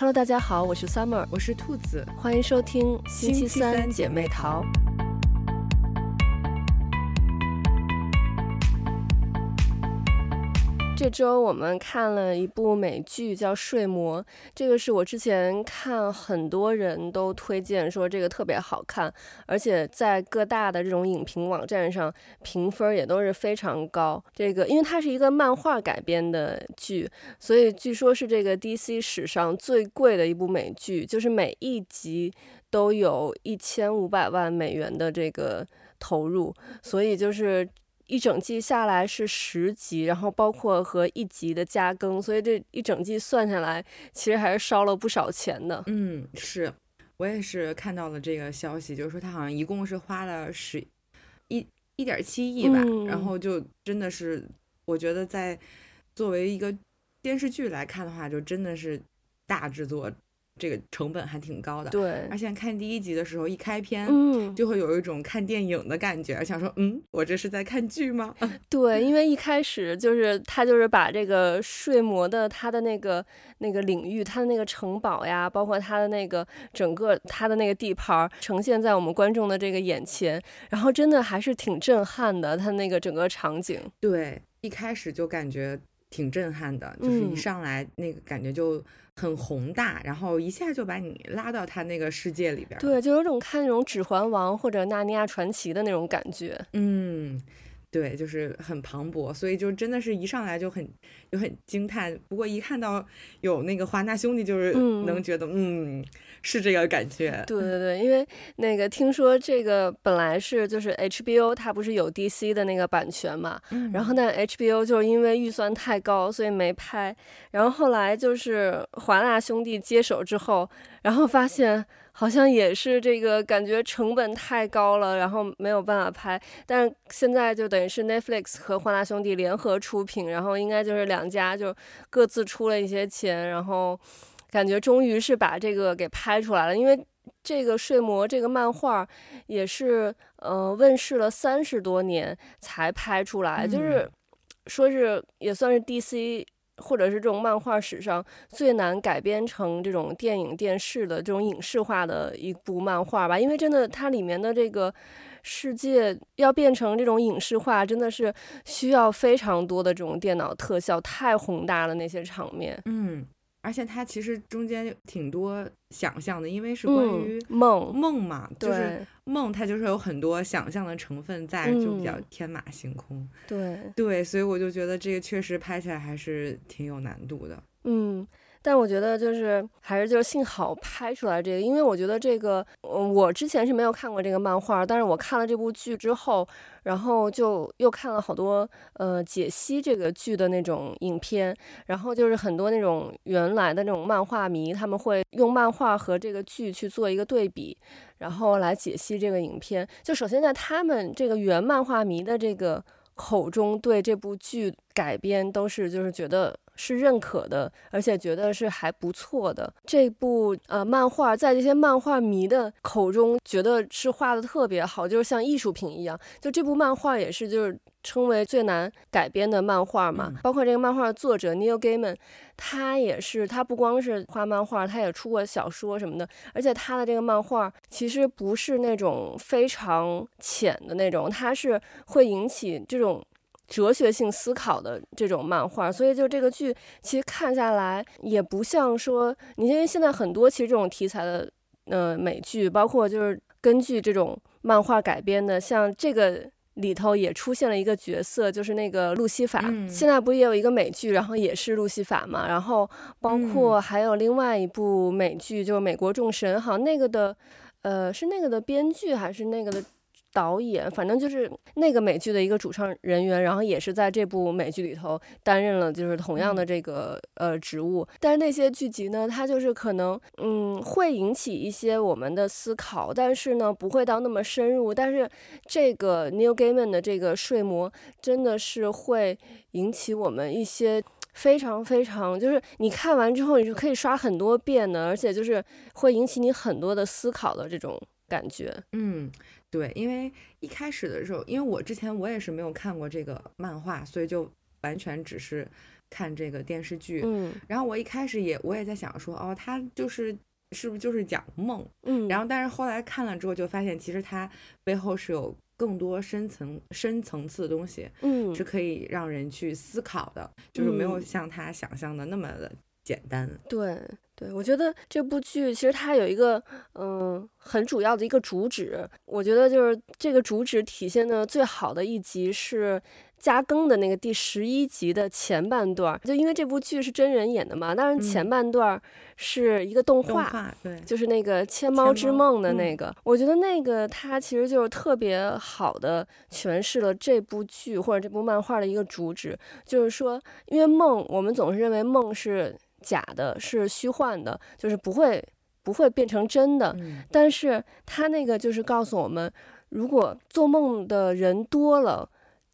Hello， 大家好，我是 Summer， 我是兔子，欢迎收听星期三姐妹淘。这周我们看了一部美剧叫《睡魔》，这个是我之前看很多人都推荐说这个特别好看，而且在各大的这种影评网站上评分也都是非常高。这个因为它是一个漫画改编的剧，所以据说是这个 DC 史上最贵的一部美剧，就是每一集都有$15,000,000的这个投入，所以就是一整季下来是10集，然后包括和一集的加更，所以这一整季算下来其实还是烧了不少钱的。嗯，是我也是看到了这个消息，就是说他好像一共是花了1.7亿吧、然后就真的是我觉得在作为一个电视剧来看的话，就真的是大制作，这个成本还挺高的。对，而且看第一集的时候一开篇就会有一种看电影的感觉，想说我这是在看剧吗？对，因为一开始就是他就是把这个睡魔的他的那个领域，他的那个城堡呀，包括他的那个整个他的那个地盘呈现在我们观众的这个眼前，然后真的还是挺震撼的，他那个整个场景。对，一开始就感觉挺震撼的，就是一上来那个感觉就很宏大，然后一下就把你拉到他那个世界里边。对，就有种看那种《指环王》或者《纳尼亚传奇》的那种感觉。嗯，对，就是很磅礴，所以就真的是一上来就很惊叹。不过一看到有那个华纳兄弟，就是能觉得是这个感觉。对对对，因为那个听说这个本来是就是 HBO 它不是有 DC 的那个版权嘛，然后但 HBO 就是因为预算太高所以没拍，然后后来就是华纳兄弟接手之后，然后发现好像也是这个感觉成本太高了，然后没有办法拍，但现在就等于是 Netflix 和华纳兄弟联合出品，然后应该就是两家就各自出了一些钱，然后感觉终于是把这个给拍出来了。因为这个睡魔这个漫画也是问世了30多年才拍出来，就是说是也算是 DC或者是这种漫画史上最难改编成这种电影电视的这种影视化的一部漫画吧。因为真的它里面的这个世界要变成这种影视化，真的是需要非常多的这种电脑特效，太宏大了那些场面。而且它其实中间挺多想象的，因为是关于梦嘛，就是梦它就是有很多想象的成分在，就比较天马行空。对，所以我就觉得这个确实拍起来还是挺有难度的。但我觉得就是还是就是幸好拍出来这个，因为我觉得这个我之前是没有看过这个漫画，但是我看了这部剧之后，然后就又看了好多解析这个剧的那种影片，然后就是很多那种原来的那种漫画迷，他们会用漫画和这个剧去做一个对比，然后来解析这个影片。就首先在他们这个原漫画迷的这个口中，对这部剧改编都是就是觉得是认可的，而且觉得是还不错的。这部漫画在这些漫画迷的口中觉得是画的特别好，就是像艺术品一样。就这部漫画也是就是称为最难改编的漫画嘛，包括这个漫画的作者 Neil Gaiman， 他也是，他不光是画漫画，他也出过小说什么的，而且他的这个漫画其实不是那种非常浅的那种，他是会引起这种哲学性思考的这种漫画。所以就这个剧其实看下来也不像说你，因为现在很多其实这种题材的美剧，包括就是根据这种漫画改编的，像这个里头也出现了一个角色，就是那个路西法，现在不也有一个美剧然后也是路西法嘛，然后包括还有另外一部美剧就是美国众神，好像那个的是那个的编剧还是那个的导演，反正就是那个美剧的一个主创人员，然后也是在这部美剧里头担任了就是同样的这个职务。但是那些剧集呢，它就是可能会引起一些我们的思考，但是呢不会到那么深入。但是这个 Neil Gaiman 的这个睡魔真的是会引起我们一些非常非常，就是你看完之后你是可以刷很多遍的，而且就是会引起你很多的思考的这种感觉。对，因为一开始的时候，因为我之前我也是没有看过这个漫画，所以就完全只是看这个电视剧，嗯，然后我一开始我也在想说，哦，他就是是不是就是讲梦，嗯，然后但是后来看了之后就发现，其实他背后是有更多深层次的东西，嗯，是可以让人去思考的，就是没有像他想象的那么的简单。对对，我觉得这部剧其实它有一个很主要的一个主旨，我觉得就是这个主旨体现的最好的一集是加更的那个第11集的前半段，就因为这部剧是真人演的嘛，当然前半段是一个动画，对，就是那个《千猫之梦》的那个，我觉得那个它其实就是特别好的诠释了这部剧或者这部漫画的一个主旨，就是说，因为梦，我们总是认为梦是假的，是虚幻的，就是不会变成真的，但是它那个就是告诉我们，如果做梦的人多了，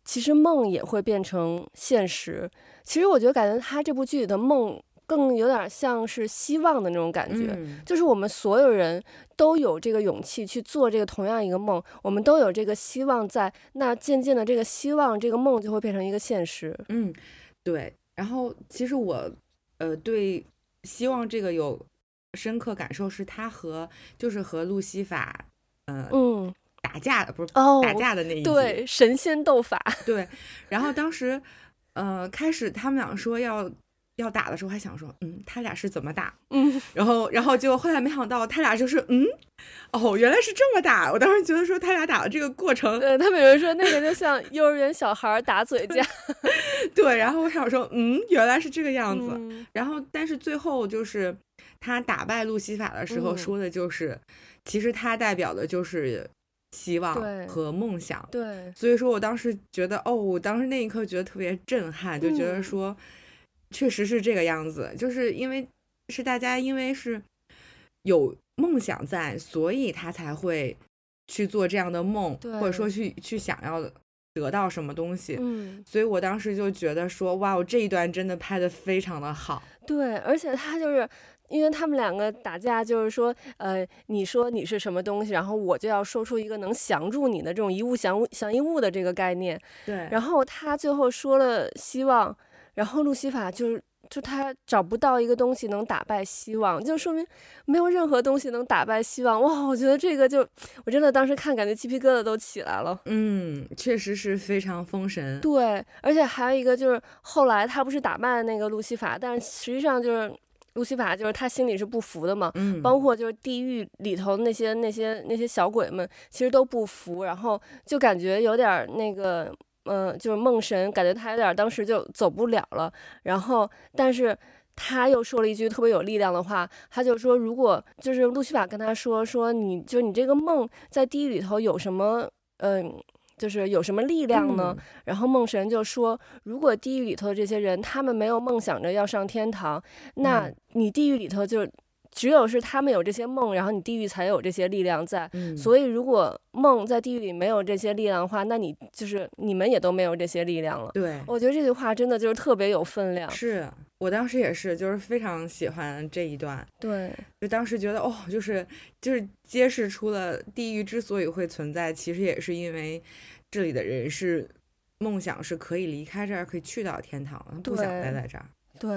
其实梦也会变成现实。其实我觉得感觉他这部剧里的梦更有点像是希望的那种感觉，就是我们所有人都有这个勇气去做这个同样一个梦，我们都有这个希望在，那渐渐的这个希望，这个梦就会变成一个现实。嗯，对。然后其实我对希望这个有深刻感受，是他和路西法打架的，不是打架的那一集，对，神仙斗法，对。然后当时，开始他们俩说要打的时候，还想说，他俩是怎么打？然后结果后来没想到，他俩就是，原来是这么打。我当时觉得说他俩打的这个过程，对，他们有人说那个就像幼儿园小孩打嘴架，对。然后我想说，原来是这个样子。然后但是最后就是他打败路西法的时候说的就是，其实他代表的就是希望和梦想。对，所以说我当时觉得，我当时那一刻觉得特别震撼，就觉得说，确实是这个样子，就是因为是大家因为是有梦想在，所以他才会去做这样的梦，或者说去想要得到什么东西。所以我当时就觉得说，哇，我这一段真的拍得非常的好。对，而且他就是。因为他们两个打架，就是说，你说你是什么东西，然后我就要说出一个能降住你的这种一物降一物的这个概念。对。然后他最后说了希望，然后路西法就他找不到一个东西能打败希望，就说明没有任何东西能打败希望。哇，我觉得这个我真的当时看感觉鸡皮疙瘩都起来了。确实是非常封神。对，而且还有一个就是后来他不是打败那个路西法，但实际上就是。路西法就是他心里是不服的嘛，包括就是地狱里头那些小鬼们其实都不服，然后就感觉有点那个就是梦神感觉他有点当时就走不了了，然后但是他又说了一句特别有力量的话，他就说如果就是路西法跟他说你就是你这个梦在地狱里头有什么就是有什么力量呢？然后梦神就说，如果地狱里头的这些人，他们没有梦想着要上天堂，那你地狱里头就只有是他们有这些梦，然后你地狱才有这些力量在。所以如果梦在地狱里没有这些力量的话，那你就是你们也都没有这些力量了。对，我觉得这句话真的就是特别有分量。是我当时也是，就是非常喜欢这一段。对，就当时觉得就是揭示出了地狱之所以会存在，其实也是因为这里的人是梦想是可以离开这儿，可以去到天堂的，不想待在这儿。对，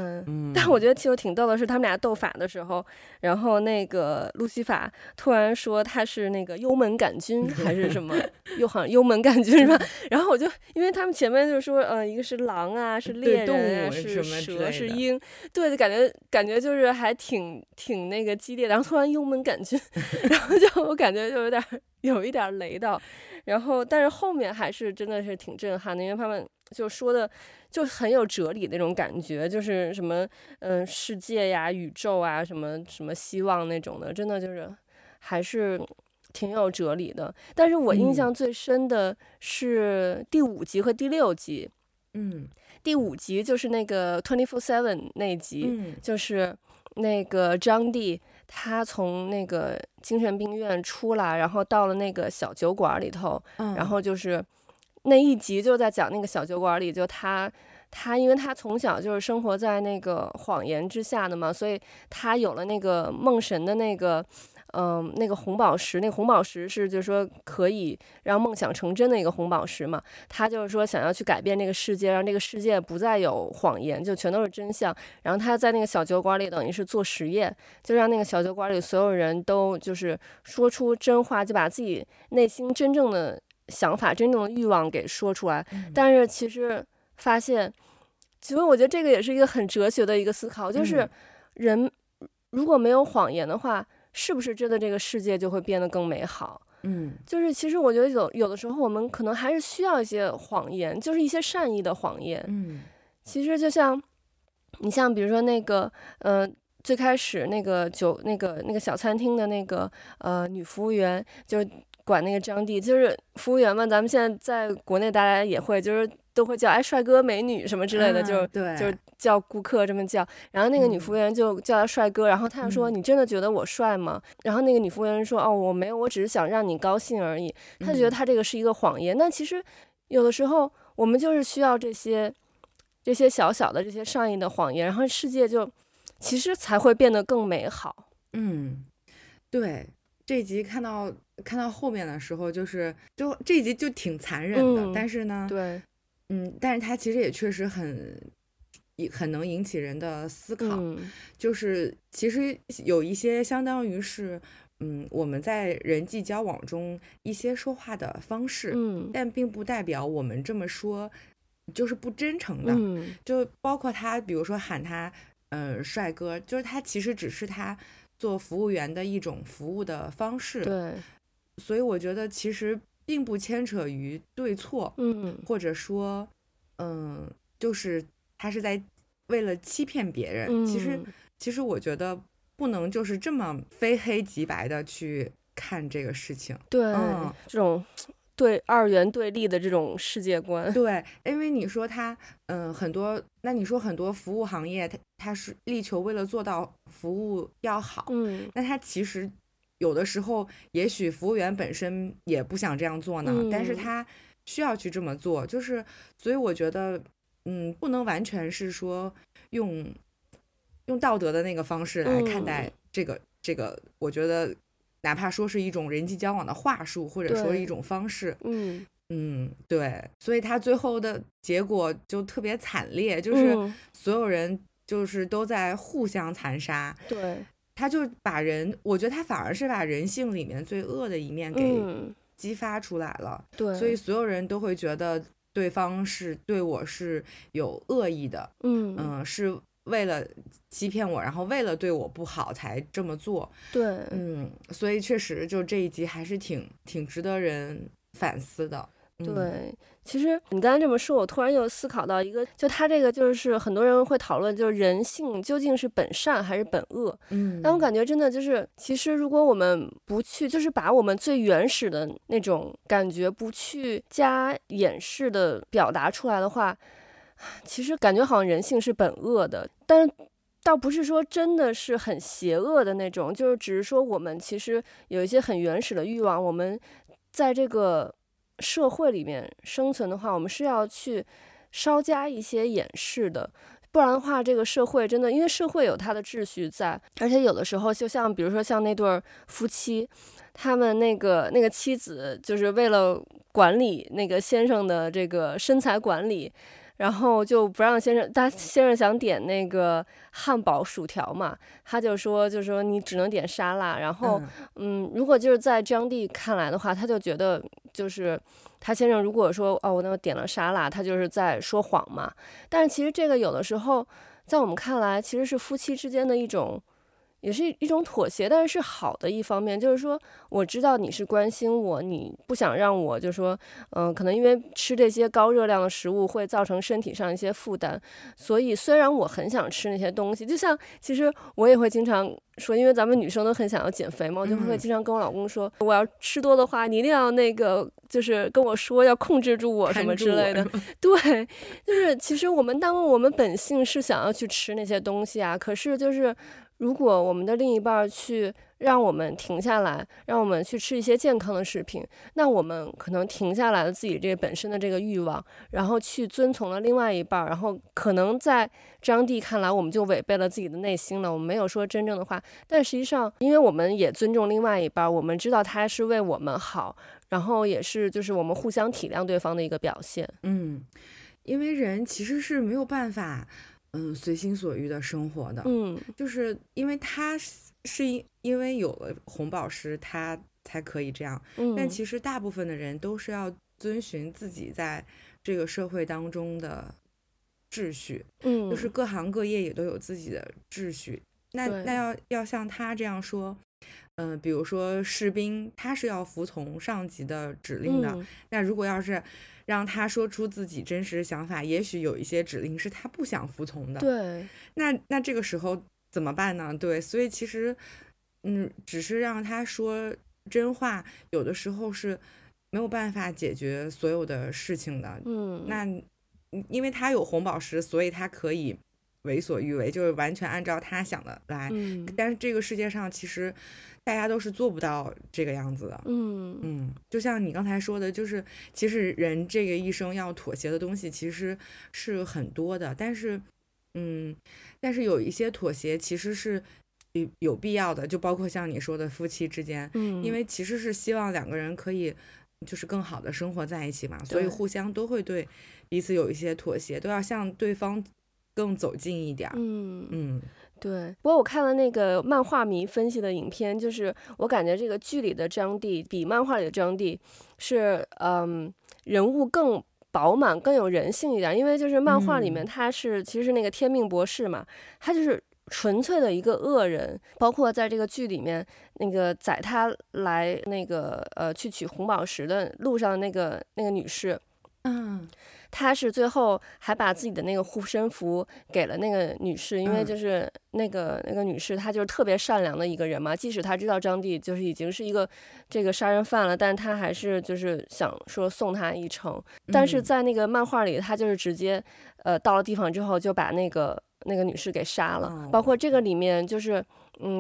但我觉得其实挺逗的是，他们俩斗法的时候，然后那个路西法突然说他是那个幽门杆菌还是什么，又好像幽门杆菌是吧？然后我就因为他们前面就是说，一个是狼啊，是猎人啊，是蛇，是鹰，对，感觉就是还挺那个激烈，然后突然幽门杆菌，然后就我感觉就有一点雷到，然后但是后面还是真的是挺震撼的，因为他们。就说的就很有哲理那种感觉，就是什么世界呀、宇宙啊、什么什么希望那种的，真的就是还是挺有哲理的。但是我印象最深的是第5集和第6集。第5集就是那个 24/7 那集，就是那个 John Dee 他从那个精神病院出来，然后到了那个小酒馆里头，然后就是。那一集就在讲那个小酒馆里，就他因为他从小就是生活在那个谎言之下的嘛，所以他有了那个梦神的那个那个红宝石，那个红宝石是就是说可以让梦想成真的一个红宝石嘛，他就是说想要去改变这个世界，让这个世界不再有谎言，就全都是真相。然后他在那个小酒馆里等于是做实验，就让那个小酒馆里所有人都就是说出真话，就把自己内心真正的想法真正的欲望给说出来。但是其实发现，其实我觉得这个也是一个很哲学的一个思考，就是人如果没有谎言的话，是不是真的这个世界就会变得更美好？就是其实我觉得有的时候我们可能还是需要一些谎言，就是一些善意的谎言。其实就像你像比如说那个最开始那个那个小餐厅的那个女服务员，就是管那个John Dee，就是服务员嘛，咱们现在在国内大家也会就是都会叫哎帅哥美女什么之类的，就是叫顾客这么叫。然后那个女服务员就叫他帅哥，然后他就说你真的觉得我帅吗？然后那个女服务员说哦我没有，我只是想让你高兴而已。他就觉得他这个是一个谎言。但其实有的时候我们就是需要这些小小的这些善意的谎言，然后世界就其实才会变得更美好。对，这集看到后面的时候，就这集就挺残忍的，但是呢对。但是它其实也确实很能引起人的思考，就是其实有一些相当于是我们在人际交往中一些说话的方式，但并不代表我们这么说就是不真诚的，就包括他比如说喊他帅哥，就是他其实只是他做服务员的一种服务的方式。对，所以我觉得其实并不牵扯于对错，或者说就是他是在为了欺骗别人，其实我觉得不能就是这么非黑即白的去看这个事情。对，这种对二元对立的这种世界观。对，因为你说他很多服务行业他是力求为了做到服务要好，那他其实有的时候也许服务员本身也不想这样做呢，但是他需要去这么做，就是所以我觉得不能完全是说用道德的那个方式来看待这个我觉得哪怕说是一种人际交往的话术，或者说一种方式。对，所以他最后的结果就特别惨烈，就是所有人就是都在互相残杀。对，他就把人，我觉得他反而是把人性里面最恶的一面给激发出来了。对，所以所有人都会觉得对方是对我是有恶意的，是为了欺骗我，然后为了对我不好才这么做。对，所以确实就这一集还是挺值得人反思的。对，其实你刚才这么说，我突然又思考到一个，就他这个就是很多人会讨论，就是人性究竟是本善还是本恶。但我感觉真的就是，其实如果我们不去，就是把我们最原始的那种感觉不去加掩饰的表达出来的话，其实感觉好像人性是本恶的，但是倒不是说真的是很邪恶的那种，就是只是说我们其实有一些很原始的欲望，我们在这个社会里面生存的话，我们是要去稍加一些掩饰的，不然的话这个社会真的，因为社会有它的秩序在，而且有的时候就像比如说像那对夫妻，他们那个妻子就是为了管理那个先生的这个身材管理，然后就不让先生，他先生想点那个汉堡薯条嘛，他就说你只能点沙拉。然后如果就是在John Dee看来的话，他就觉得就是他先生如果说哦我那点了沙拉，他就是在说谎嘛。但是其实这个有的时候在我们看来其实是夫妻之间的一种，也是一种妥协，但是好的一方面就是说，我知道你是关心我，你不想让我就说可能因为吃这些高热量的食物会造成身体上一些负担，所以虽然我很想吃那些东西，就像其实我也会经常说，因为咱们女生都很想要减肥嘛，我就会经常跟我老公说，我要吃多的话你一定要那个就是跟我说，要控制住我什么之类的。对，就是其实我们当我们本性是想要去吃那些东西啊，可是就是如果我们的另一半去让我们停下来，让我们去吃一些健康的食品，那我们可能停下来了自己这本身的这个欲望，然后去遵从了另外一半，然后可能在张帝看来我们就违背了自己的内心了，我们没有说真正的话，但实际上因为我们也尊重另外一半，我们知道他是为我们好，然后也是就是我们互相体谅对方的一个表现。嗯，因为人其实是没有办法随心所欲的生活的，就是因为他是因为有了红宝石他才可以这样，但其实大部分的人都是要遵循自己在这个社会当中的秩序，就是各行各业也都有自己的秩序，那要像他这样说，比如说士兵他是要服从上级的指令的，那如果要是让他说出自己真实想法，也许有一些指令是他不想服从的，对，那这个时候怎么办呢？对，所以其实只是让他说真话有的时候是没有办法解决所有的事情的，那因为他有红宝石，所以他可以为所欲为，就是完全按照他想的来，但是这个世界上其实大家都是做不到这个样子的，就像你刚才说的，就是其实人这个一生要妥协的东西其实是很多的，但是有一些妥协其实是有必要的，就包括像你说的夫妻之间，因为其实是希望两个人可以就是更好的生活在一起嘛，所以互相都会对彼此有一些妥协，都要向对方更走近一点。对，不过我看了那个漫画迷分析的影片，就是我感觉这个剧里的张帝比漫画里的张帝是人物更饱满更有人性一点，因为就是漫画里面他是其实是那个天命博士嘛，他就是纯粹的一个恶人，包括在这个剧里面那个载他来那个去取红宝石的路上的那个女士，他是最后还把自己的那个护身符给了那个女士，因为就是那个女士她就是特别善良的一个人嘛，即使她知道张帝就是已经是一个这个杀人犯了，但她还是就是想说送他一程，但是在那个漫画里她就是直接到了地方之后就把那个女士给杀了，包括这个里面就是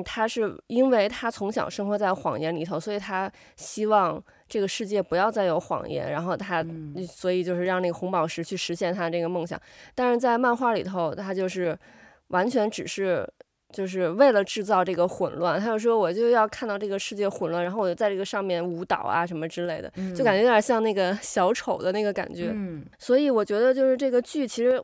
他是因为他从小生活在谎言里头，所以他希望这个世界不要再有谎言，然后他所以就是让那个红宝石去实现他这个梦想，但是在漫画里头他就是完全只是就是为了制造这个混乱，他就说我就要看到这个世界混乱，然后我就在这个上面舞蹈啊什么之类的，就感觉有点像那个小丑的那个感觉，所以我觉得就是这个剧其实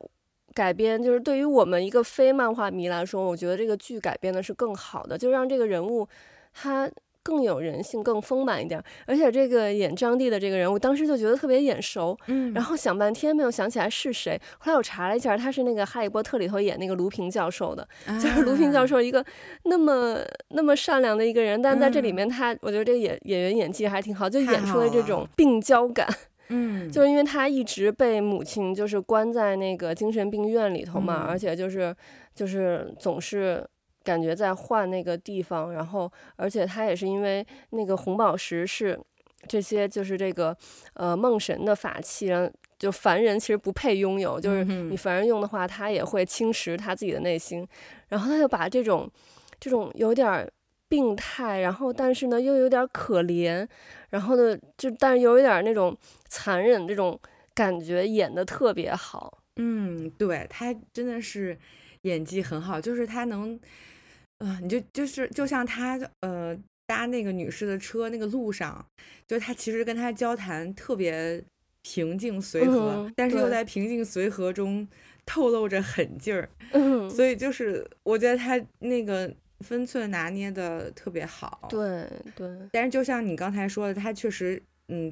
改编就是对于我们一个非漫画迷来说，我觉得这个剧改编的是更好的，就让这个人物他更有人性更丰满一点，而且这个演张帝的这个人物当时就觉得特别眼熟，然后想半天没有想起来是谁，后来我查了一下他是那个哈利波特里头演那个卢平教授的，就是卢平教授一个那么善良的一个人，但在这里面他我觉得这个演员演技还挺好，就演出了这种病娇感，就是因为他一直被母亲就是关在那个精神病院里头嘛，而且就是总是感觉在换那个地方，然后而且他也是因为那个红宝石是这些就是这个梦神的法器，然后就凡人其实不配拥有，就是你凡人用的话他也会侵蚀他自己的内心，然后他就把这种有点病态，然后但是呢又有点可怜，然后呢就但是有一点那种残忍这种感觉演得特别好。对，他真的是演技很好，就是他能你就像他搭那个女士的车那个路上，就他其实跟他交谈特别平静随和，但是又在平静随和中透露着狠劲儿，所以就是我觉得他那个分寸拿捏的特别好。对，但是就像你刚才说的，他确实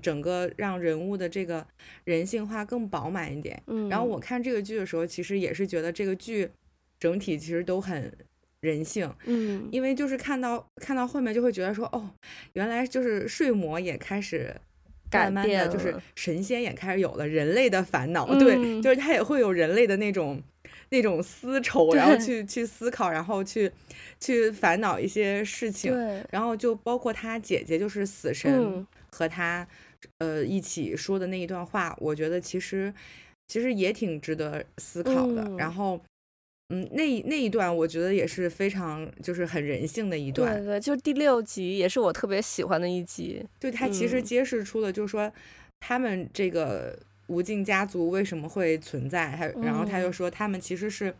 整个让人物的这个人性化更饱满一点，然后我看这个剧的时候其实也是觉得这个剧整体其实都很人性，因为就是看到后面就会觉得说，哦，原来就是睡魔也开始慢慢的就是神仙也开始有了人类的烦恼，对，就是他也会有人类的那种丝绸，然后去思考，然后去烦恼一些事情，然后就包括他姐姐就是死神和他一起说的那一段话，我觉得其实也挺值得思考的，然后那一段我觉得也是非常就是很人性的一段，对对，就是第六集也是我特别喜欢的一集，就它其实揭示出了就是说他们这个无尽家族为什么会存在，然后他就说他们其实是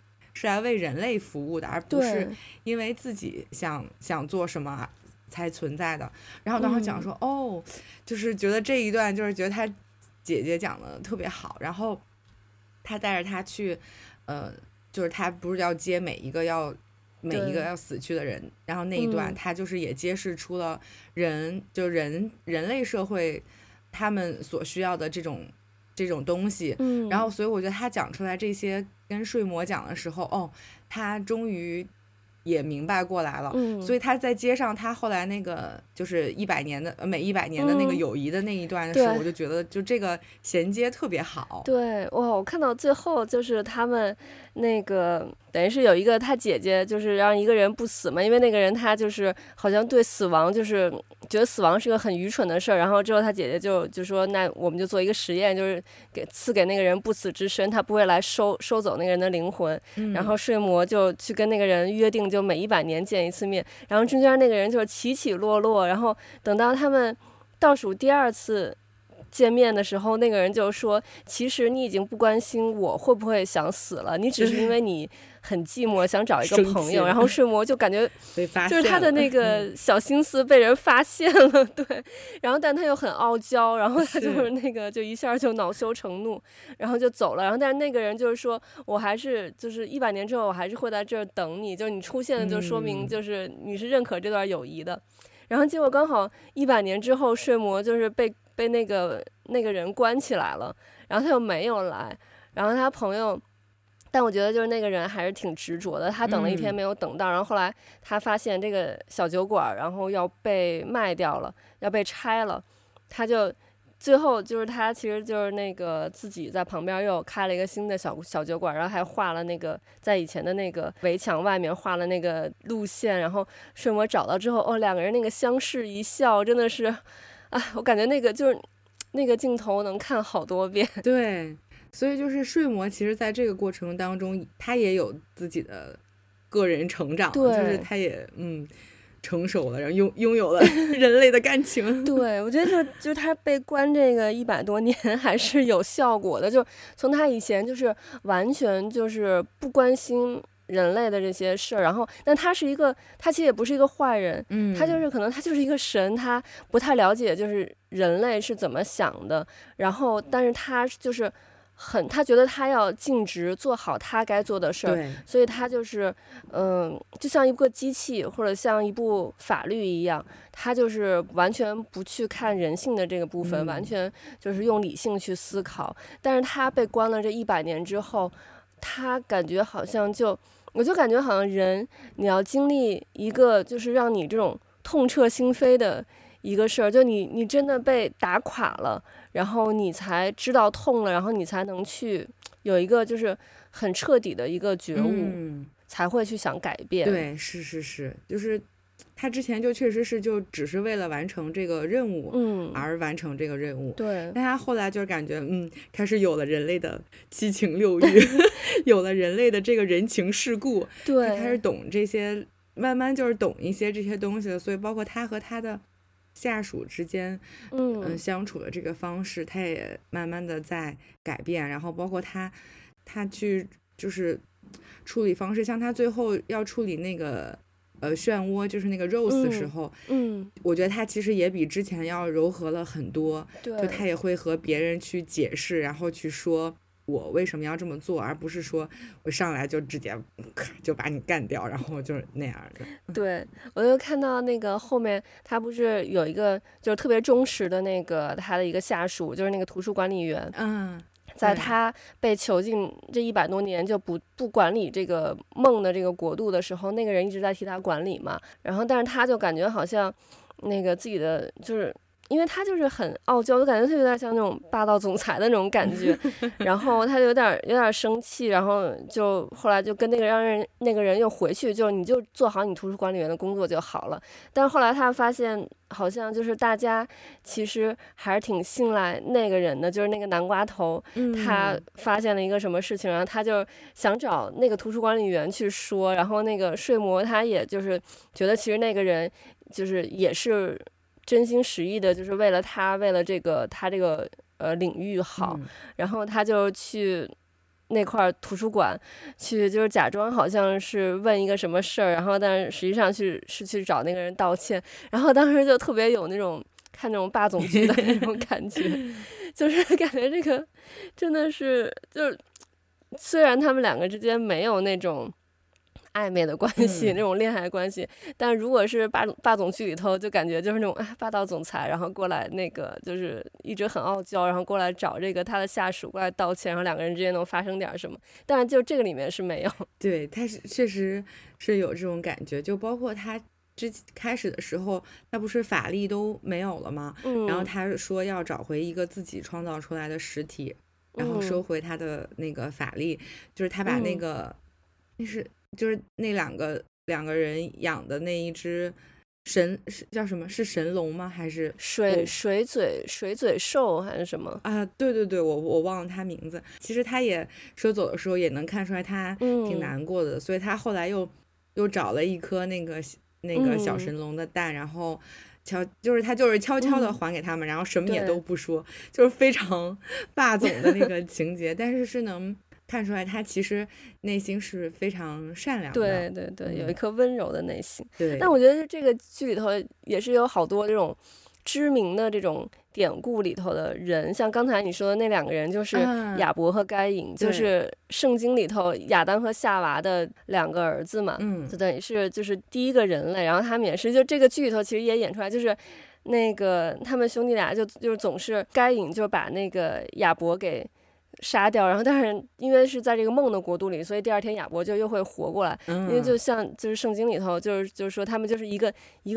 来为人类服务的，而不是因为自己想做什么才存在的。然后当时讲说哦，就是觉得这一段就是觉得他姐姐讲的特别好，然后他带着他去就是他不是要接每一个要死去的人，然后那一段他就是也揭示出了人类社会他们所需要的这种东西，然后所以我觉得他讲出来这些跟睡魔讲的时候，哦，他终于也明白过来了，所以他在街上，他后来那个就是每一百年的那个友谊的那一段的时候，我就觉得就这个衔接特别好。对，哇，我看到最后就是他们那个等于是有一个他姐姐就是让一个人不死嘛，因为那个人他就是好像对死亡就是觉得死亡是个很愚蠢的事儿，然后之后他姐姐就说那我们就做一个实验，就是赐给那个人不死之身，他不会来收走那个人的灵魂，然后睡魔就去跟那个人约定就每100年见一次面，然后中间那个人就是起起落落，然后等到他们倒数第二次见面的时候，那个人就说其实你已经不关心我会不会想死了，你只是因为你很寂寞想找一个朋友，然后睡魔就感觉就是他的那个小心思被人发现了，对，然后但他又很傲娇，然后他就是那个就一下就恼羞成怒，然后就走了，然后但是那个人就是说我还是就是100年之后我还是会在这儿等你，就是你出现了就说明就是你是认可这段友谊的，然后结果刚好100年之后睡魔就是被那个人关起来了，然后他又没有来，然后他朋友，但我觉得就是那个人还是挺执着的，他等了1天没有等到，然后后来他发现这个小酒馆然后要被卖掉了，要被拆了，他就最后就是他其实就是那个自己在旁边又开了一个新的小酒馆，然后还画了那个在以前的那个围墙外面画了那个路线，然后睡魔找到之后，哦，两个人那个相视一笑真的是啊，我感觉那个就是那个镜头能看好多遍。对，所以就是睡魔其实在这个过程当中他也有自己的个人成长，就是他也成熟了，然后拥有了人类的感情。对，我觉得就是他被关这个100多年还是有效果的，就从他以前就是完全就是不关心人类的这些事儿，然后但他其实也不是一个坏人，他就是可能他就是一个神，他不太了解就是人类是怎么想的，然后但是他就是他觉得他要尽职做好他该做的事儿，所以他就是就像一个机器或者像一部法律一样，他就是完全不去看人性的这个部分，完全就是用理性去思考，但是他被关了这100年之后，他感觉好像我就感觉好像人你要经历一个就是让你这种痛彻心扉的一个事儿，就你真的被打垮了，然后你才知道痛了，然后你才能去有一个就是很彻底的一个觉悟，才会去想改变。对，是是是，就是他之前就确实是就只是为了完成这个任务，而完成这个任务。对，但他后来就是感觉，开始有了人类的七情六欲，有了人类的这个人情世故，对，他开始懂这些，慢慢就是懂一些这些东西了。所以，包括他和他的下属之间，相处的这个方式，他也慢慢的在改变。然后，包括他去就是处理方式，像他最后要处理那个。漩涡就是那个 Rose 的时候，我觉得他其实也比之前要柔和了很多，就他也会和别人去解释，然后去说我为什么要这么做，而不是说我上来就直接就把你干掉，然后就是那样的。对，我就看到那个后面他不是有一个就是特别忠实的那个他的一个下属，就是那个图书管理员，在他被囚禁这100多年就不管理这个梦的这个国度的时候，那个人一直在替他管理嘛，然后但是他就感觉好像那个自己的就是因为他就是很傲娇，就感觉他有点像那种霸道总裁的那种感觉然后他就有点生气，然后就后来就跟那个那个人又回去，就你就做好你图书管理员的工作就好了。但后来他发现好像就是大家其实还是挺信赖那个人的，就是那个南瓜头，他发现了一个什么事情，然后他就想找那个图书管理员去说，然后那个睡魔他也就是觉得其实那个人就是也是真心实意的，就是为了他，为了这个他这个领域好，然后他就去那块图书馆去，就是假装好像是问一个什么事儿，然后但是实际上是去找那个人道歉，然后当时就特别有那种看那种霸总剧的那种感觉就是感觉这个真的是，就是虽然他们两个之间没有那种暧昧的关系，那种恋爱关系，但如果是霸总剧里头，就感觉就是那种霸道总裁，然后过来那个就是一直很傲娇，然后过来找这个他的下属过来道歉，然后两个人之间能发生点什么。但是就这个里面是没有，对，他是确实是有这种感觉，就包括他之开始的时候，他不是法力都没有了吗？然后他说要找回一个自己创造出来的实体，然后收回他的那个法力，就是他把那个就是那两个人养的那一只神是叫什么？是神龙吗？还是水嘴兽还是什么啊？对对对，我忘了他名字。其实他也说走的时候也能看出来他挺难过的，所以他后来又找了一颗那个小神龙的蛋，然后他就是悄悄的还给他们，然后什么也都不说，就是非常霸总的那个情节，但是能看出来他其实内心是非常善良的，对对对，有一颗温柔的内心。对，但我觉得这个剧里头也是有好多这种知名的这种典故里头的人，像刚才你说的那两个人就是亚伯和该隐，就是圣经里头亚当和夏娃的两个儿子嘛，就等于是就是第一个人类，然后他们也是就这个剧里头其实也演出来，就是那个他们兄弟俩就是总是该隐就把那个亚伯给杀掉，然后但是因为是在这个梦的国度里，所以第二天亚伯就又会活过来，因为就像就是圣经里头就是说他们就是一个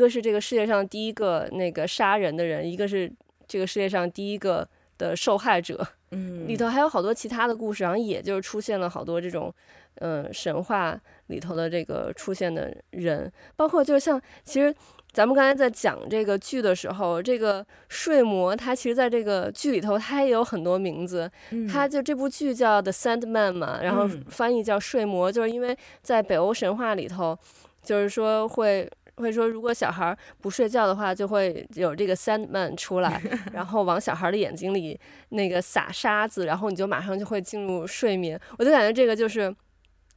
是这个世界上第一个那个杀人的人，一个是这个世界上第一个的受害者，里头还有好多其他的故事，然后也就是出现了好多这种神话里头的这个出现的人，包括就是像其实咱们刚才在讲这个剧的时候，这个睡魔他其实在这个剧里头他也有很多名字，他就这部剧叫 The Sandman 嘛，然后翻译叫睡魔，就是因为在北欧神话里头就是说会说如果小孩不睡觉的话就会有这个 Sandman 出来然后往小孩的眼睛里那个撒沙子，然后你就马上就会进入睡眠。我就感觉这个就是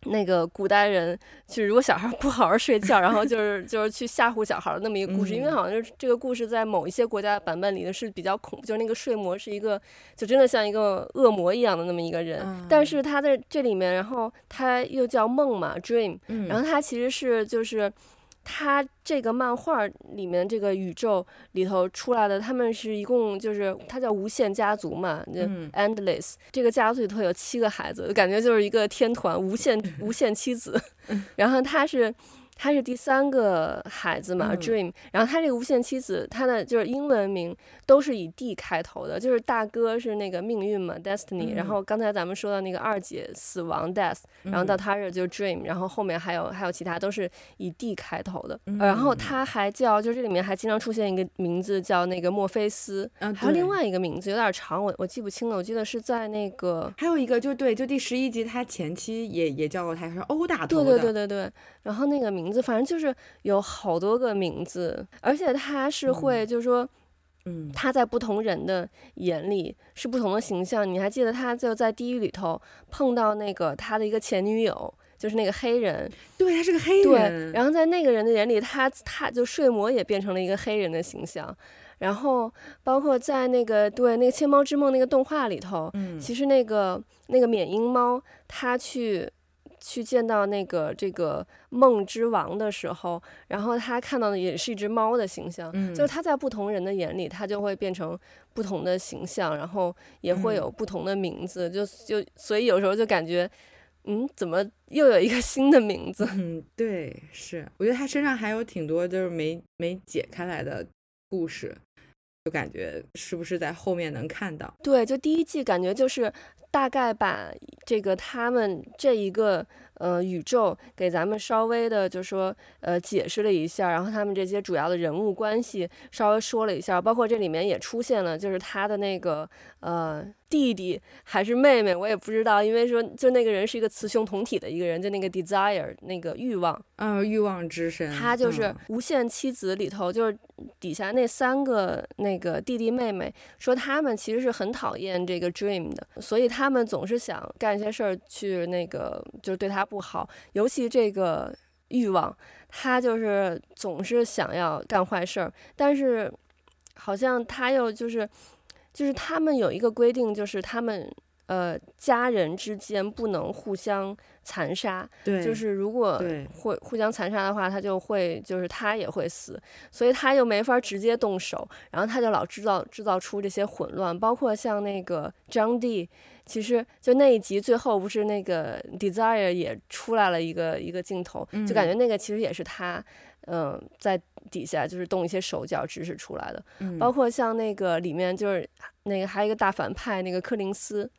那个古代人，就如果小孩不好好睡觉，然后就是去吓唬小孩的那么一个故事，因为好像就是这个故事在某一些国家版本里是比较恐怖，就是那个睡魔是一个就真的像一个恶魔一样的那么一个人，但是他在这里面，然后他又叫梦嘛 Dream， 然后他其实是就是他这个漫画里面这个宇宙里头出来的，他们是一共就是他叫无限家族嘛，就 endless， 这个家族里头有7个孩子，感觉就是一个天团，无限妻子然后他是第3个孩子嘛 Dream， 然后他这个无限妻子他的就是英文名都是以 D 开头的，就是大哥是那个命运嘛 Destiny， 然后刚才咱们说到那个二姐死亡 Death， 然后到他这就 Dream， 然后后面还有其他都是以 D 开头的，然后他还叫就这里面还经常出现一个名字叫那个墨菲斯，还有另外一个名字有点长，我记不清了，我记得是在那个还有一个就对就第11集他前期也叫过他是欧大头的，对对对对对，然后那个名字反正就是有好多个名字，而且他是会就是说他在不同人的眼里是不同的形象。你还记得他就在地狱里头碰到那个他的一个前女友，就是那个黑人，对，他是个黑人，对，然后在那个人的眼里他就睡魔也变成了一个黑人的形象，然后包括在那个对那个千猫之梦那个动画里头，其实那个缅因猫他去见到那个这个梦之王的时候，然后他看到的也是一只猫的形象，就是他在不同人的眼里他就会变成不同的形象，然后也会有不同的名字，就所以有时候就感觉怎么又有一个新的名字，对，是我觉得他身上还有挺多就是没解开来的故事，就感觉是不是在后面能看到。对，就第一季感觉就是大概把这个他们这一个宇宙给咱们稍微的就说解释了一下，然后他们这些主要的人物关系稍微说了一下，包括这里面也出现了就是他的那个弟弟还是妹妹我也不知道，因为说就那个人是一个雌雄同体的一个人，就那个 desire 那个欲望欲望之神，他就是无限妻子里头就是底下那三个那个弟弟妹妹，说他们其实是很讨厌这个 dream 的，所以他们总是想干一些事儿去那个就是对他不好，尤其这个欲望他就是总是想要干坏事儿，但是好像他又就是他们有一个规定，就是他们家人之间不能互相残杀，对，就是如果会互相残杀的话，他就会就是他也会死，所以他就没法直接动手，然后他就老制造出这些混乱，包括像那个John Dee，其实就那一集最后不是那个 Desire 也出来了一个镜头，就感觉那个其实也是他在底下就是动一些手脚指使出来的，包括像那个里面就是那个还有一个大反派那个柯林斯，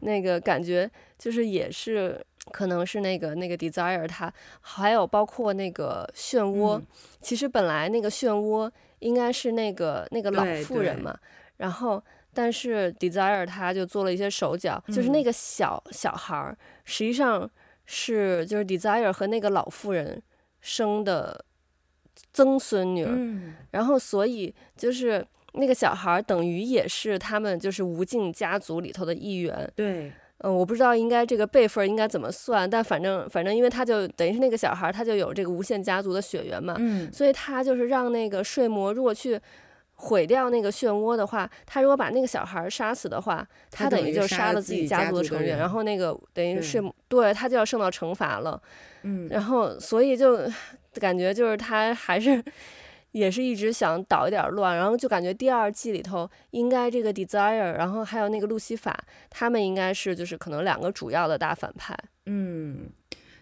那个感觉就是也是可能是那个 Desire 他，还有包括那个漩涡，其实本来那个漩涡应该是那个老妇人嘛，然后但是 Desire 他就做了一些手脚，就是那个小孩实际上是就是 Desire 和那个老妇人生的曾孙女，然后所以就是那个小孩等于也是他们就是无尽家族里头的一员。对，我不知道应该这个辈分应该怎么算，但反正因为他就等于是那个小孩他就有这个无限家族的血缘嘛，所以他就是让那个睡魔如果去毁掉那个漩涡的话，他如果把那个小孩杀死的话，他等于就杀了自己家族的成员，然后那个等于睡魔，对，他就要受到惩罚了。然后所以就感觉就是他还是也是一直想捣一点乱，然后就感觉第二季里头应该这个 Desire 然后还有那个路西法他们应该是就是可能两个主要的大反派。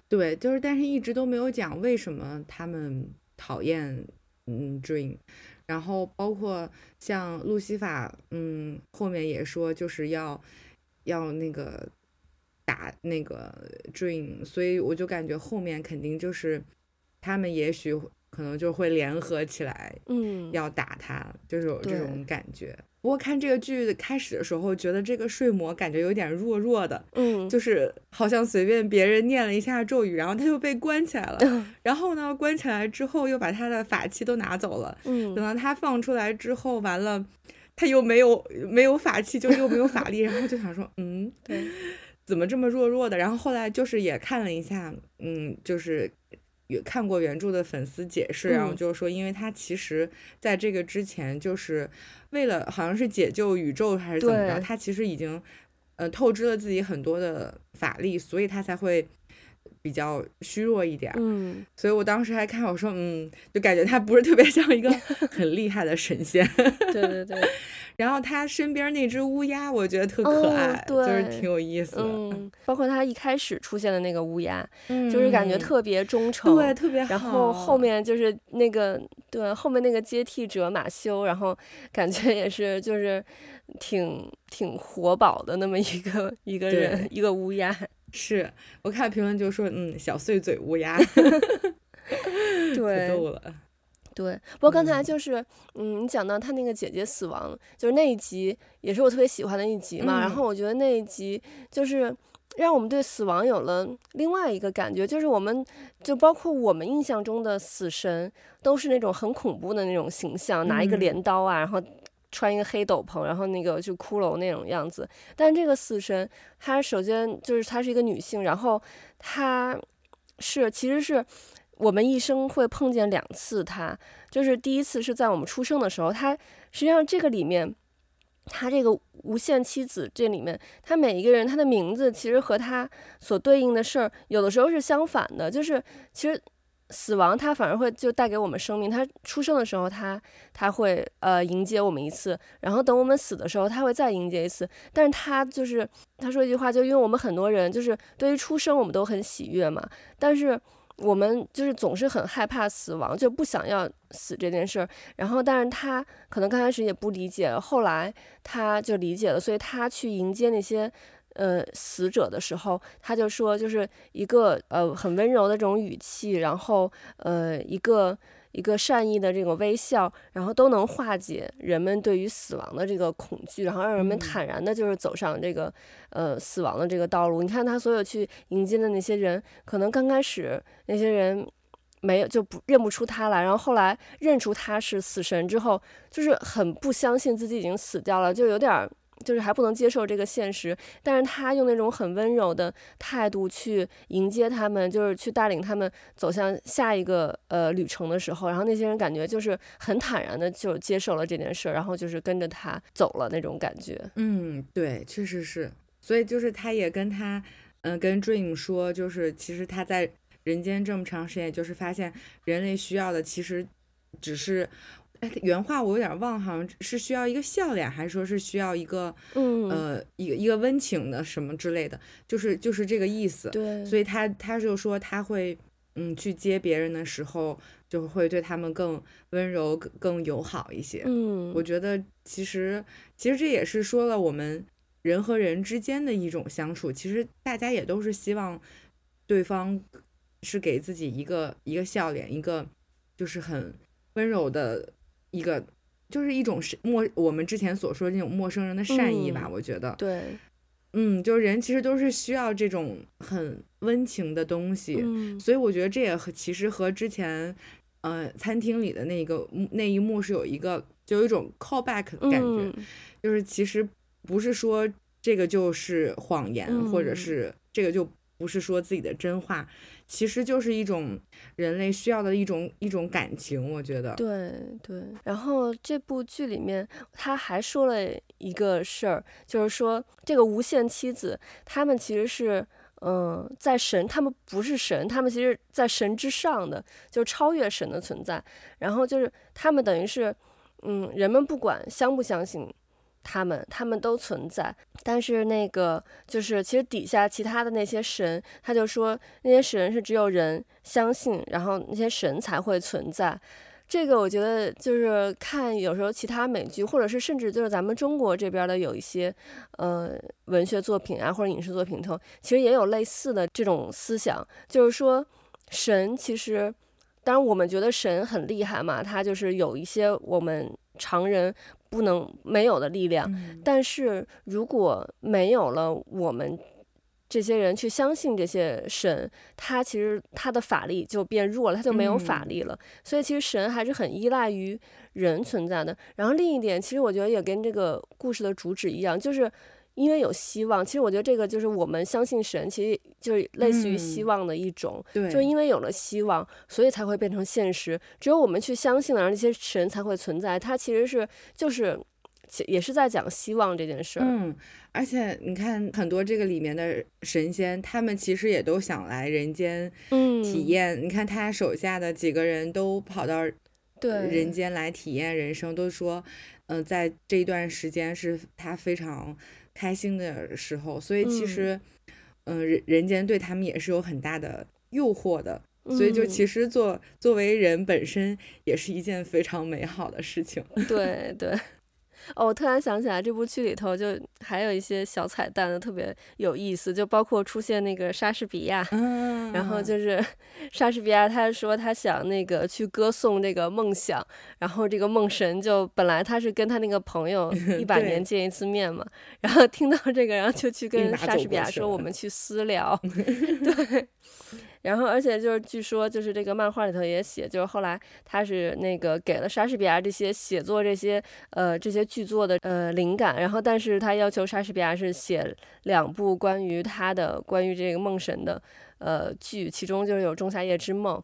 对，就是但是一直都没有讲为什么他们讨厌Dream，然后包括像路西法后面也说就是要那个打那个 Dream， 所以我就感觉后面肯定就是他们也许可能就会联合起来要打他，就是有这种感觉。不过看这个剧开始的时候觉得这个睡魔感觉有点弱弱的，就是好像随便别人念了一下咒语然后他就被关起来了，然后呢关起来之后又把他的法器都拿走了，等到他放出来之后完了他又没有法器，就又没有法力，然后就想说对，怎么这么弱弱的。然后后来就是也看了一下就是看过原著的粉丝解释，然后就是说因为他其实在这个之前就是为了好像是解救宇宙还是怎么着，他其实已经透支了自己很多的法力，所以他才会比较虚弱一点。所以我当时还看我说就感觉他不是特别像一个很厉害的神仙。对对对，然后他身边那只乌鸦我觉得特可爱，就是挺有意思的。包括他一开始出现的那个乌鸦，就是感觉特别忠诚，对，特别好。然后后面就是那个对后面那个接替者马修，然后感觉也是就是挺活宝的那么一个人，一个乌鸦。是我看评论就说小碎嘴乌鸦。对，可逗了。对，不过刚才就是你讲到他那个姐姐死亡，就是那一集也是我特别喜欢的一集嘛，然后我觉得那一集就是让我们对死亡有了另外一个感觉，就是我们就包括我们印象中的死神都是那种很恐怖的那种形象，拿一个镰刀啊，然后穿一个黑斗篷，然后那个就骷髅那种样子。但这个死神她首先就是她是一个女性，然后她是其实是我们一生会碰见两次她，就是第一次是在我们出生的时候，她实际上这个里面她这个无限妻子这里面她每一个人她的名字其实和她所对应的事儿有的时候是相反的，就是其实死亡它反而会就带给我们生命，它出生的时候它会迎接我们一次，然后等我们死的时候它会再迎接一次。但是它就是他说一句话，就因为我们很多人就是对于出生我们都很喜悦嘛，但是我们就是总是很害怕死亡，就不想要死这件事儿。然后但是他可能刚开始也不理解，后来他就理解了，所以他去迎接那些死者的时候，他就说就是一个很温柔的这种语气，然后一个善意的这个微笑，然后都能化解人们对于死亡的这个恐惧，然后让人们坦然的就是走上这个死亡的这个道路。你看他所有去迎接的那些人，可能刚开始那些人没有就不认不出他来，然后后来认出他是死神之后，就是很不相信自己已经死掉了，就有点就是还不能接受这个现实。但是他用那种很温柔的态度去迎接他们，就是去带领他们走向下一个旅程的时候，然后那些人感觉就是很坦然的就接受了这件事，然后就是跟着他走了那种感觉。嗯，对，确实是。所以就是他也跟他跟 Dream 说，就是其实他在人间这么长时间，就是发现人类需要的其实只是，原话我有点忘，好像是需要一个笑脸，还是说是需要一个一个温情的什么之类的，就是这个意思。对，所以他就说他会去接别人的时候，就会对他们更温柔、更友好一些。嗯，我觉得其实这也是说了我们人和人之间的一种相处，其实大家也都是希望对方是给自己一个笑脸，一个就是很温柔的一个，就是一种我们之前所说的那种陌生人的善意吧，我觉得。对，就是人其实都是需要这种很温情的东西，所以我觉得这也其实和之前餐厅里的那一幕是有一种 callback 的感觉，就是其实不是说这个就是谎言，或者是这个就不是说自己的真话，其实就是一种人类需要的一种感情，我觉得。对对。然后这部剧里面他还说了一个事儿，就是说这个无限妻子他们其实是在神，他们不是神，他们其实在神之上的，就是超越神的存在。然后就是他们等于是人们不管相不相信他们都存在，但是那个就是其实底下其他的那些神，他就说那些神是只有人相信，然后那些神才会存在。这个我觉得就是看有时候其他美剧，或者是甚至就是咱们中国这边的有一些文学作品啊，或者影视作品头，其实也有类似的这种思想，就是说神其实，当然我们觉得神很厉害嘛，他就是有一些我们常人不能没有的力量，但是如果没有了我们这些人去相信这些神，他其实他的法力就变弱了，他就没有法力了，所以其实神还是很依赖于人存在的。然后另一点，其实我觉得也跟这个故事的主旨一样，就是因为有希望，其实我觉得这个就是我们相信神，其实就是类似于希望的一种，就是因为有了希望，所以才会变成现实。只有我们去相信了，然后这些神才会存在。它其实是就是也是在讲希望这件事儿。而且你看很多这个里面的神仙，他们其实也都想来人间体验。你看他手下的几个人都跑到人间来体验人生，都说在这一段时间是他非常开心的时候，所以其实人间对他们也是有很大的诱惑的。所以就其实作为人本身也是一件非常美好的事情。对对。哦，我突然想起来，这部剧里头就还有一些小彩蛋的特别有意思，就包括出现那个莎士比亚，然后就是莎士比亚他说他想那个去歌颂这个梦想，然后这个梦神就本来他是跟他那个朋友100年见一次面嘛，然后听到这个，然后就去跟莎士比亚说我们去私聊，对。然后而且就是据说就是这个漫画里头也写，就是后来他是那个给了莎士比亚这些写作这些剧作的灵感，然后但是他要求莎士比亚是写2部关于这个梦神的剧，其中就是有《仲夏夜之梦》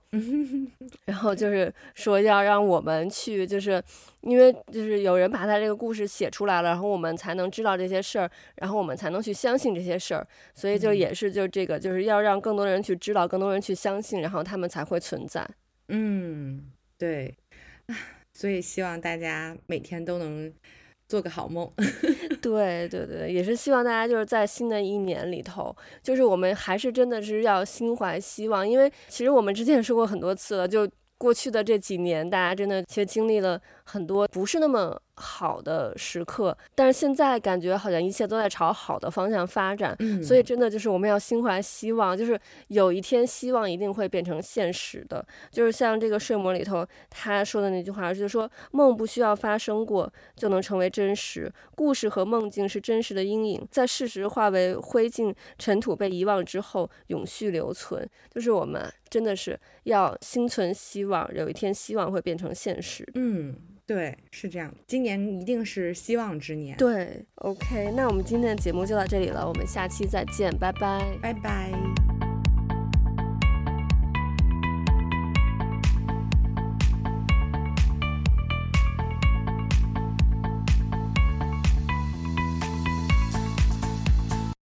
然后就是说要让我们去，就是因为就是有人把他这个故事写出来了，然后我们才能知道这些事儿，然后我们才能去相信这些事儿，所以就也是就这个就是要让更多人去知道，更多人去相信，然后他们才会存在。对，所以希望大家每天都能做个好梦。对对对，也是希望大家就是在新的一年里头，就是我们还是真的是要心怀希望，因为其实我们之前也说过很多次了，就过去的这几年大家真的其实经历了很多不是那么好的时刻，但是现在感觉好像一切都在朝好的方向发展，所以真的就是我们要心怀希望，就是有一天希望一定会变成现实的。就是像这个睡魔里头他说的那句话，就是说梦不需要发生过就能成为真实，故事和梦境是真实的阴影，在事实化为灰烬尘土被遗忘之后永续留存。就是我们真的是要心存希望，有一天希望会变成现实。对，是这样，今年一定是希望之年。对， OK， 那我们今天的节目就到这里了，我们下期再见，拜拜，拜拜。